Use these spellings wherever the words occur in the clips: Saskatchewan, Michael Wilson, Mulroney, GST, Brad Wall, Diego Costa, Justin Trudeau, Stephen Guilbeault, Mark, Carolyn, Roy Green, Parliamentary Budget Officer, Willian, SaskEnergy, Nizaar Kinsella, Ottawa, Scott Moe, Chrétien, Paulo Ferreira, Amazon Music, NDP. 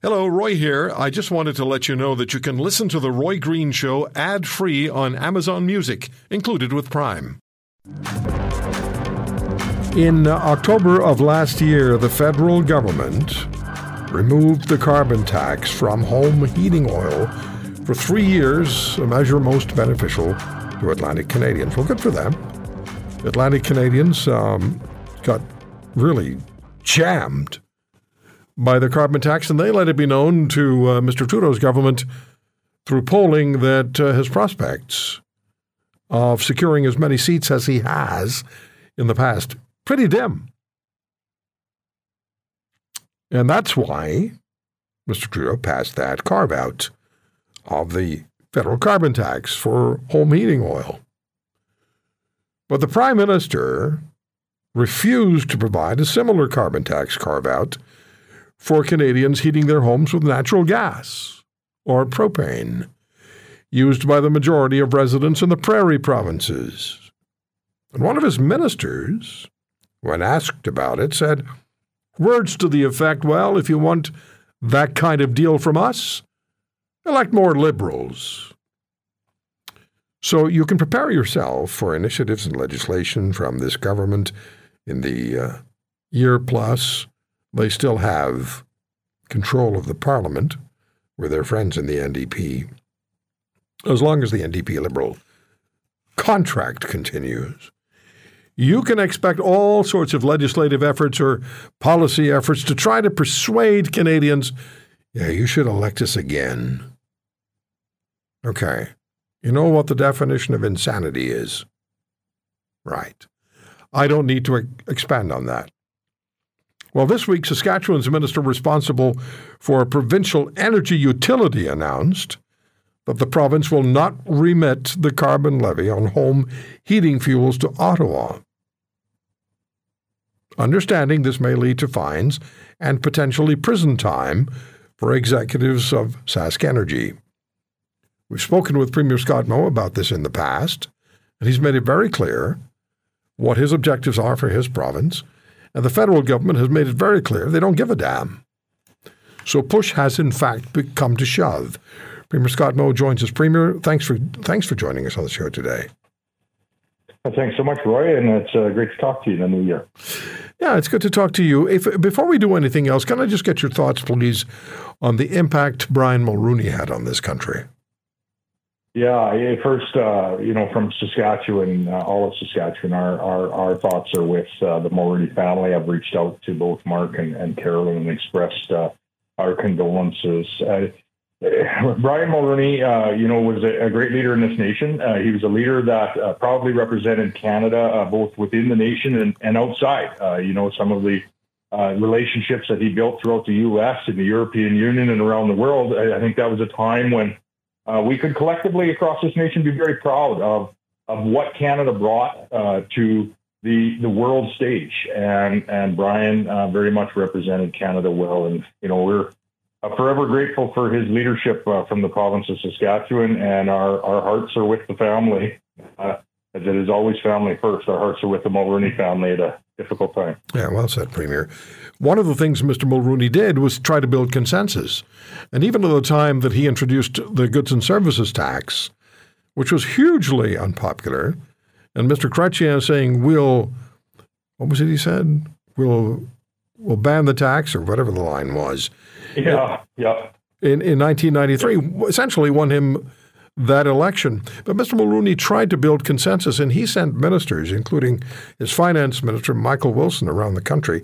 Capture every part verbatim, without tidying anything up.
Hello, Roy here. I just wanted to let you know that you can listen to The Roy Green Show ad-free on Amazon Music, included with Prime. In October of last year, the federal government removed the carbon tax from home heating oil for three years, a measure most beneficial to Atlantic Canadians. Well, good for them. Atlantic Canadians um, got really jammed by the carbon tax, and they let it be known to uh, Mister Trudeau's government through polling that uh, his prospects of securing as many seats as he has in the past, pretty dim. And that's why Mister Trudeau passed that carve-out of the federal carbon tax for home heating oil. But the Prime Minister refused to provide a similar carbon tax carve-out for Canadians heating their homes with natural gas or propane, used by the majority of residents in the prairie provinces. And one of his ministers, when asked about it, said words to the effect, well, if you want that kind of deal from us, elect more Liberals. So you can prepare yourself for initiatives and legislation from this government in the uh, year plus. They still have control of the Parliament with their friends in the N D P, as long as the N D P Liberal contract continues. You can expect all sorts of legislative efforts or policy efforts to try to persuade Canadians, yeah, you should elect us again. Okay, you know what the definition of insanity is? Right. I don't need to e- expand on that. Well, this week, Saskatchewan's minister responsible for a provincial energy utility announced that the province will not remit the carbon levy on home heating fuels to Ottawa, understanding this may lead to fines and potentially prison time for executives of SaskEnergy. We've spoken with Premier Scott Moe about this in the past, and he's made it very clear what his objectives are for his province. And the federal government has made it very clear they don't give a damn. So push has, in fact, come to shove. Premier Scott Moe joins us. Premier, thanks for thanks for joining us on the show today. Well, thanks so much, Roy, and it's uh, great to talk to you in the new year. Yeah, it's good to talk to you. If Before we do anything else, can I just get your thoughts, please, on the impact Brian Mulroney had on this country? Yeah, first, uh, you know, from Saskatchewan, uh, all of Saskatchewan, our, our, our thoughts are with uh, the Mulroney family. I've reached out to both Mark and, and Carolyn and expressed uh, our condolences. Uh, Brian Mulroney, uh, you know, was a, a great leader in this nation. Uh, he was a leader that uh, proudly represented Canada, uh, both within the nation and, and outside. Uh, you know, some of the uh, relationships that he built throughout the U S and the European Union and around the world, I, I think that was a time when Uh, we could collectively across this nation be very proud of of what Canada brought uh, to the the world stage, and and Brian uh, very much represented Canada well, and you know we're uh, forever grateful for his leadership uh, from the province of Saskatchewan, and our our hearts are with the family, uh, as it is always family first. Our hearts are with the Mulroney family at a difficult time. Yeah, well said, Premier. One of the things Mister Mulroney did was try to build consensus. And even at the time that he introduced the goods and services tax, which was hugely unpopular, and Mister Chrétien saying, we'll, what was it he said? We'll, we'll ban the tax, or whatever the line was. Yeah, it, yeah. In, in nineteen ninety-three, essentially won him that election. But Mister Mulroney tried to build consensus, and he sent ministers, including his finance minister, Michael Wilson, around the country.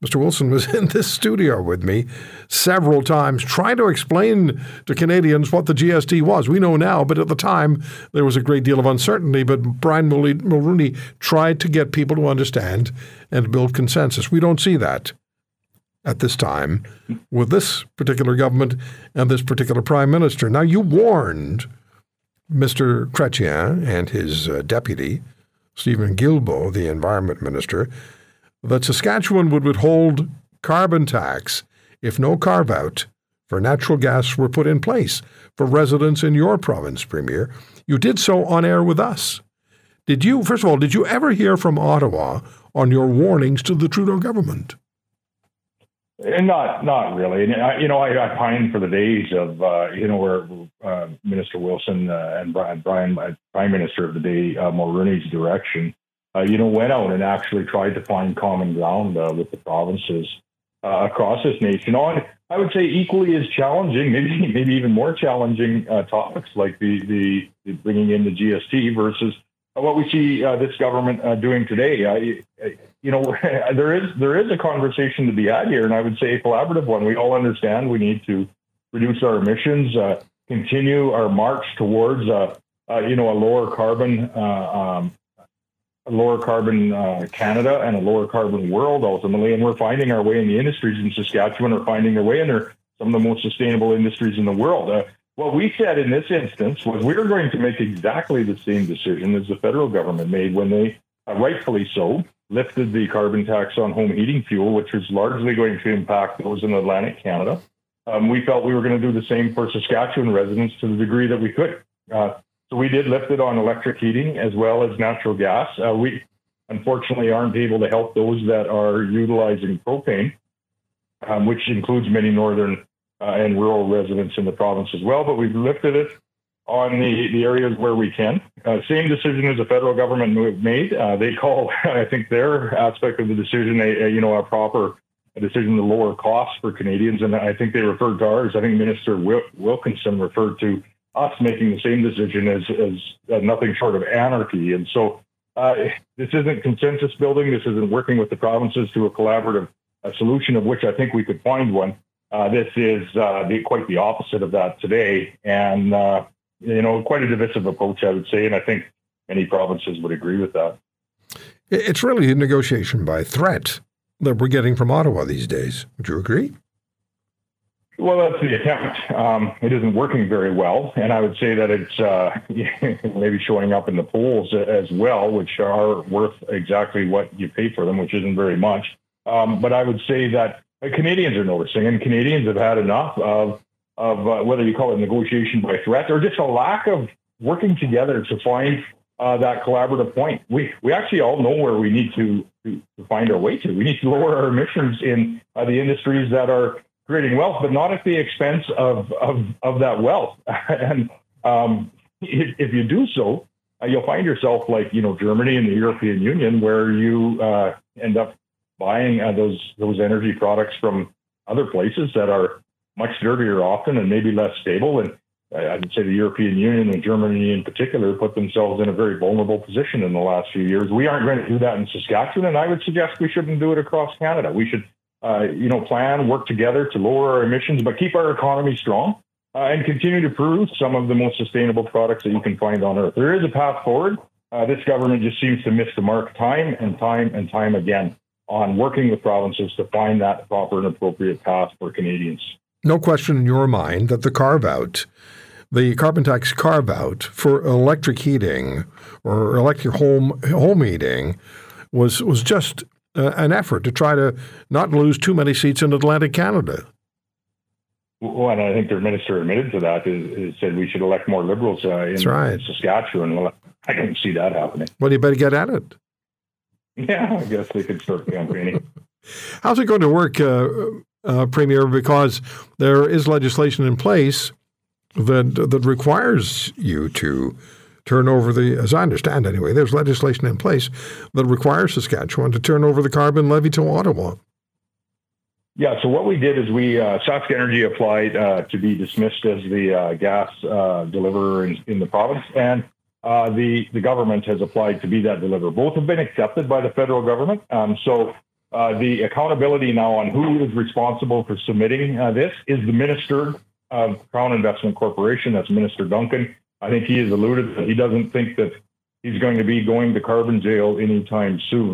Mister Wilson was in this studio with me several times trying to explain to Canadians what the G S T was. We know now, but at the time, there was a great deal of uncertainty. But Brian Mulroney tried to get people to understand and build consensus. We don't see that at this time with this particular government and this particular prime minister. Now, you warned Mister Chrétien and his uh, deputy, Stephen Guilbeault, the environment minister, that Saskatchewan would withhold carbon tax if no carve-out for natural gas were put in place for residents in your province, Premier. You did so on air with us. Did you, first of all, did you ever hear from Ottawa on your warnings to the Trudeau government? Not, not really. And I, you know, I, I pine for the days of, uh, you know, where uh, Minister Wilson uh, and Brian, Brian, Prime Minister of the day, uh, Mulroney's direction, uh, you know, went out and actually tried to find common ground uh, with the provinces uh, across this nation on, I would say, equally as challenging, maybe maybe even more challenging uh, topics like the, the the bringing in the G S T versus what we see uh, this government uh, doing today. Uh, you know, there is there is a conversation to be had here, and I would say a collaborative one. We all understand we need to reduce our emissions, uh, continue our march towards, uh, uh, you know, a lower carbon, uh, um, a lower carbon uh, Canada and a lower carbon world ultimately. And we're finding our way in the industries in Saskatchewan are finding their way, and they're some of the most sustainable industries in the world. Uh, What we said in this instance was we are going to make exactly the same decision as the federal government made when they, uh, rightfully so, lifted the carbon tax on home heating fuel, which was largely going to impact those in Atlantic Canada. Um, we felt we were going to do the same for Saskatchewan residents to the degree that we could. Uh, so we did lift it on electric heating as well as natural gas. Uh, we unfortunately aren't able to help those that are utilizing propane, um, which includes many northern Uh, and rural residents in the province as well, but we've lifted it on the, the areas where we can. Uh, same decision as the federal government made. Uh, they call, I think, their aspect of the decision, a, a, you know, a proper decision to lower costs for Canadians, and I think they referred to ours. I think Minister Wil- Wilkinson referred to us making the same decision as, as uh, nothing short of anarchy. And so uh, this isn't consensus building. This isn't working with the provinces to a collaborative a solution, of which I think we could find one. Uh, this is uh, the, quite the opposite of that today, and uh, you know, quite a divisive approach, I would say, and I think many provinces would agree with that. It's really a negotiation by threat that we're getting from Ottawa these days. Would you agree? Well, that's the attempt. Um, it isn't working very well, and I would say that it's uh, maybe showing up in the polls as well, which are worth exactly what you pay for them, which isn't very much. Um, but I would say that Canadians are noticing, and Canadians have had enough of, of uh, whether you call it negotiation by threat or just a lack of working together to find uh, that collaborative point. We we actually all know where we need to, to, to find our way to. We need to lower our emissions in uh, the industries that are creating wealth, but not at the expense of of, of that wealth. And um, if, if you do so, uh, you'll find yourself like, you know, Germany and the European Union, where you uh, end up buying uh, those those energy products from other places that are much dirtier often and maybe less stable. And I would say the European Union and Germany in particular put themselves in a very vulnerable position in the last few years. We aren't going to do that in Saskatchewan, and I would suggest we shouldn't do it across Canada. We should, uh, you know, plan, work together to lower our emissions, but keep our economy strong uh, and continue to produce some of the most sustainable products that you can find on Earth. There is a path forward. Uh, this government just seems to miss the mark time and time and time again on working with provinces to find that proper and appropriate path for Canadians. No question in your mind that the carve-out, the carbon tax carve-out for electric heating or electric home home heating was, was just uh, an effort to try to not lose too many seats in Atlantic Canada. Well, and I think their minister admitted to that, is, is said we should elect more Liberals uh, in right. Saskatchewan. Well, I don't see that happening. Well, you better get at it. Yeah, I guess they could start campaigning. How's it going to work, uh, uh, Premier? Because there is legislation in place that that requires you to turn over the, as I understand anyway, there's legislation in place that requires Saskatchewan to turn over the carbon levy to Ottawa. Yeah, so what we did is we, uh, SaskEnergy applied uh, to be dismissed as the uh, gas uh, deliverer in, in the province, and Uh, the, the government has applied to be that deliverer. Both have been accepted by the federal government. Um, so uh, the accountability now on who is responsible for submitting uh, this is the Minister of Crown Investment Corporation. That's Minister Duncan. I think he has alluded that he doesn't think that he's going to be going to carbon jail anytime soon.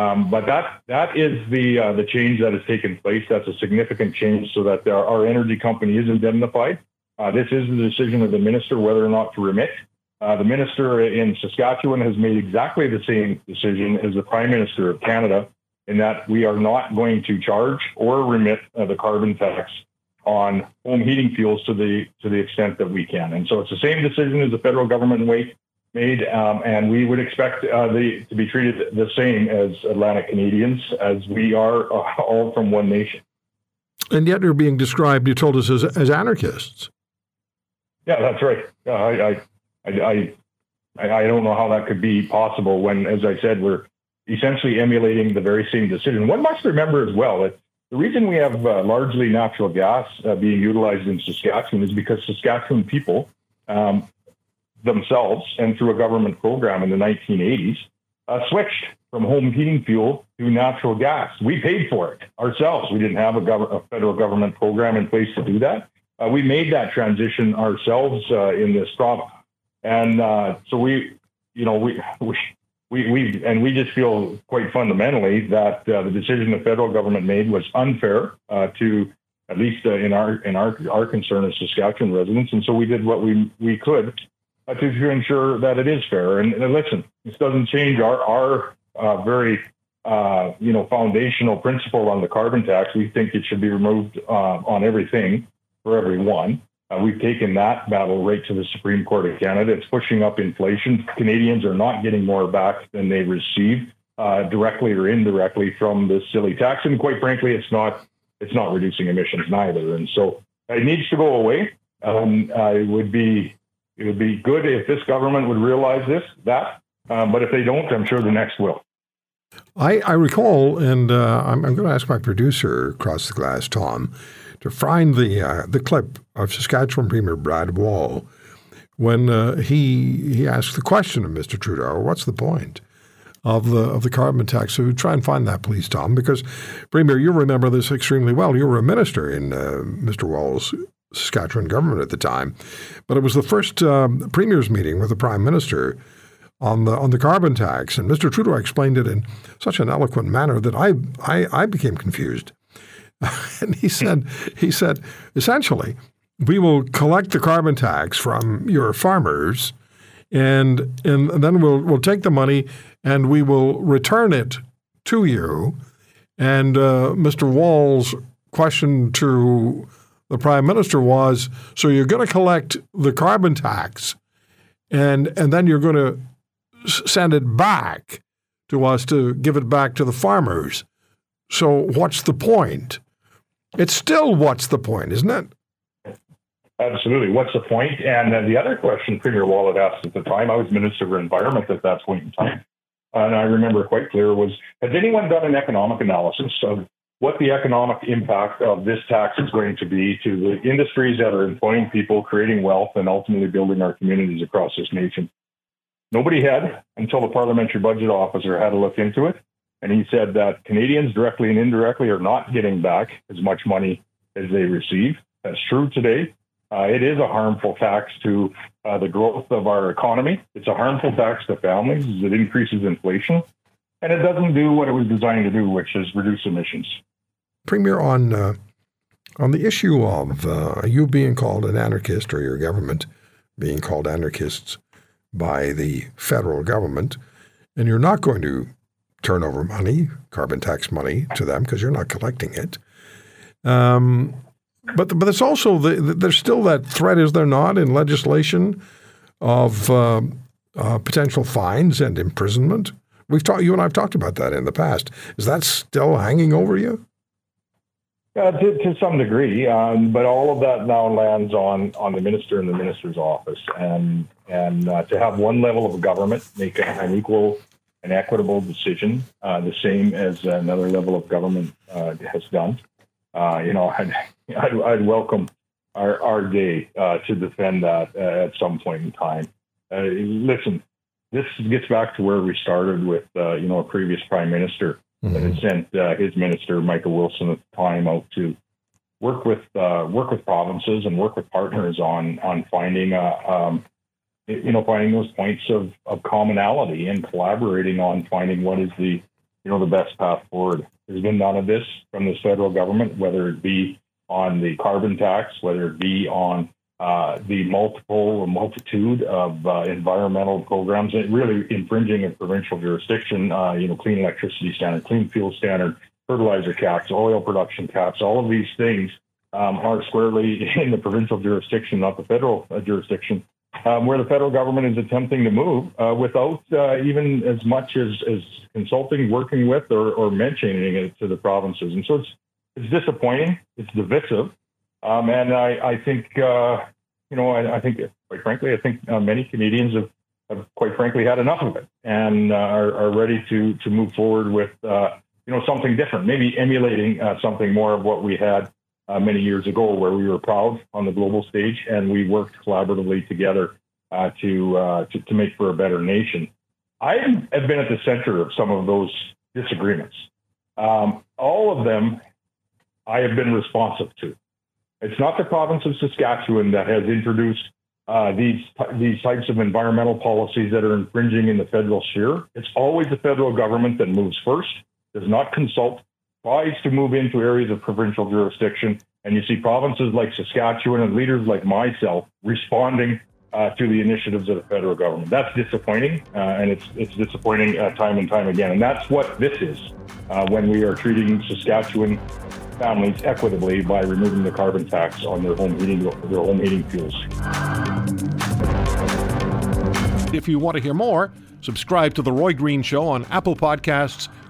Um, but that that is the uh, the change that has taken place. That's a significant change so that there, our energy company is indemnified. Uh, this is the decision of the minister whether or not to remit. Uh, the minister in Saskatchewan has made exactly the same decision as the Prime Minister of Canada in that we are not going to charge or remit uh, the carbon tax on home heating fuels to the to the extent that we can. And so it's the same decision as the federal government made, um, and we would expect uh, the to be treated the same as Atlantic Canadians, as we are uh, all from one nation. and yet they're being described, you told us, as, as anarchists. Yeah, that's right. Uh, I, I, I, I, I don't know how that could be possible when, as I said, we're essentially emulating the very same decision. One must remember as well that the reason we have uh, largely natural gas uh, being utilized in Saskatchewan is because Saskatchewan people um, themselves, and through a government program in the nineteen eighties, uh, switched from home heating fuel to natural gas. We paid for it ourselves. We didn't have a, gov- a federal government program in place to do that. Uh, we made that transition ourselves uh, in this province. And uh, so we, you know, we, we, we, we, and we just feel quite fundamentally that uh, the decision the federal government made was unfair uh, to, at least uh, in our, in our, our concern as Saskatchewan residents. And so we did what we, we could uh, to, to ensure that it is fair. And, and listen, this doesn't change our, our uh, very, uh, you know, foundational principle on the carbon tax. We think it should be removed uh, on everything for everyone. Uh, we've taken that battle right to the Supreme Court of Canada. It's pushing up inflation. Canadians are not getting more back than they receive uh, directly or indirectly from this silly tax. And quite frankly, it's not it's not reducing emissions neither. And so it needs to go away. Um, uh, it would be it would be good if this government would realize this that. Um, but if they don't, I'm sure the next will. I, I recall, and uh, I'm, I'm going to ask my producer across the glass, Tom, to find the uh, the clip of Saskatchewan Premier Brad Wall when uh, he he asked the question of Mister Trudeau, what's the point of the of the carbon tax? So try and find that, please, Tom, because, Premier, you remember this extremely well. You were a minister in uh, Mister Wall's Saskatchewan government at the time, but it was the first um, Premier's meeting with the Prime Minister on the on the carbon tax, and Mister Trudeau explained it in such an eloquent manner that I I, I became confused. And he said, he said, essentially, we will collect the carbon tax from your farmers, and and then we'll we'll take the money and we will return it to you. And uh, Mister Wall's question to the Prime Minister was, so you're going to collect the carbon tax, and and then you're going to send it back to us to give it back to the farmers. So what's the point? It's still what's the point, isn't it? Absolutely. What's the point? And uh, the other question Premier Wall had asked at the time, I was Minister for Environment at that point in time, and I remember quite clear was, has anyone done an economic analysis of what the economic impact of this tax is going to be to the industries that are employing people, creating wealth, and ultimately building our communities across this nation? Nobody had, until the Parliamentary Budget Officer had a look into it. And he said that Canadians directly and indirectly are not getting back as much money as they receive. That's true today. Uh, it is a harmful tax to uh, the growth of our economy. It's a harmful tax to families. It increases inflation. And it doesn't do what it was designed to do, which is reduce emissions. Premier, on uh, on the issue of uh, you being called an anarchist or your government being called anarchists by the federal government, and you're not going to turn over money, carbon tax money, to them because you're not collecting it. Um, but the, but there's also the, the, there's still that threat, is there not, in legislation of uh, uh, potential fines and imprisonment? We've talked, you and I've talked about that in the past. Is that still hanging over you? Yeah, to, to some degree, um, but all of that now lands on on the minister and the minister's office, and and uh, to have one level of government make an equal. An equitable decision, uh, the same as another level of government uh, has done. Uh, you know, I'd, I'd, I'd welcome our, our day uh, to defend that uh, at some point in time. Uh, listen, this gets back to where we started with, uh, you know, a previous prime minister mm-hmm. that had sent uh, his minister, Michael Wilson, at the time out to work with uh, work with provinces and work with partners on on finding a uh, um, you know, finding those points of, of commonality and collaborating on finding what is the, you know, the best path forward. There's been none of this from this federal government, whether it be on the carbon tax, whether it be on uh, the multiple or multitude of uh, environmental programs, and really infringing in provincial jurisdiction, uh, you know, clean electricity standard, clean fuel standard, fertilizer caps, oil production caps, all of these things um, are squarely in the provincial jurisdiction, not the federal uh, jurisdiction. Um, where the federal government is attempting to move uh, without uh, even as much as, as consulting, working with, or, or mentioning it to the provinces. And so it's it's disappointing. It's divisive. Um, and I, I think, uh, you know, I, I think, quite frankly, I think uh, many Canadians have, have, quite frankly, had enough of it and uh, are, are ready to to move forward with, uh, you know, something different, maybe emulating uh, something more of what we had uh, many years ago, where we were proud on the global stage and we worked collaboratively together uh, to, uh, to to make for a better nation. I have been at the center of some of those disagreements. Um, all of them I have been responsive to. It's not the province of Saskatchewan that has introduced uh, these these types of environmental policies that are infringing in the federal sphere. It's always the federal government that moves first, does not consult, tries to move into areas of provincial jurisdiction. And you see provinces like Saskatchewan and leaders like myself responding uh, to the initiatives of the federal government. That's disappointing, uh, and it's it's disappointing uh, time and time again. And that's what this is uh, when we are treating Saskatchewan families equitably by removing the carbon tax on their home heating, their home heating fuels. If you want to hear more, subscribe to The Roy Green Show on Apple Podcasts,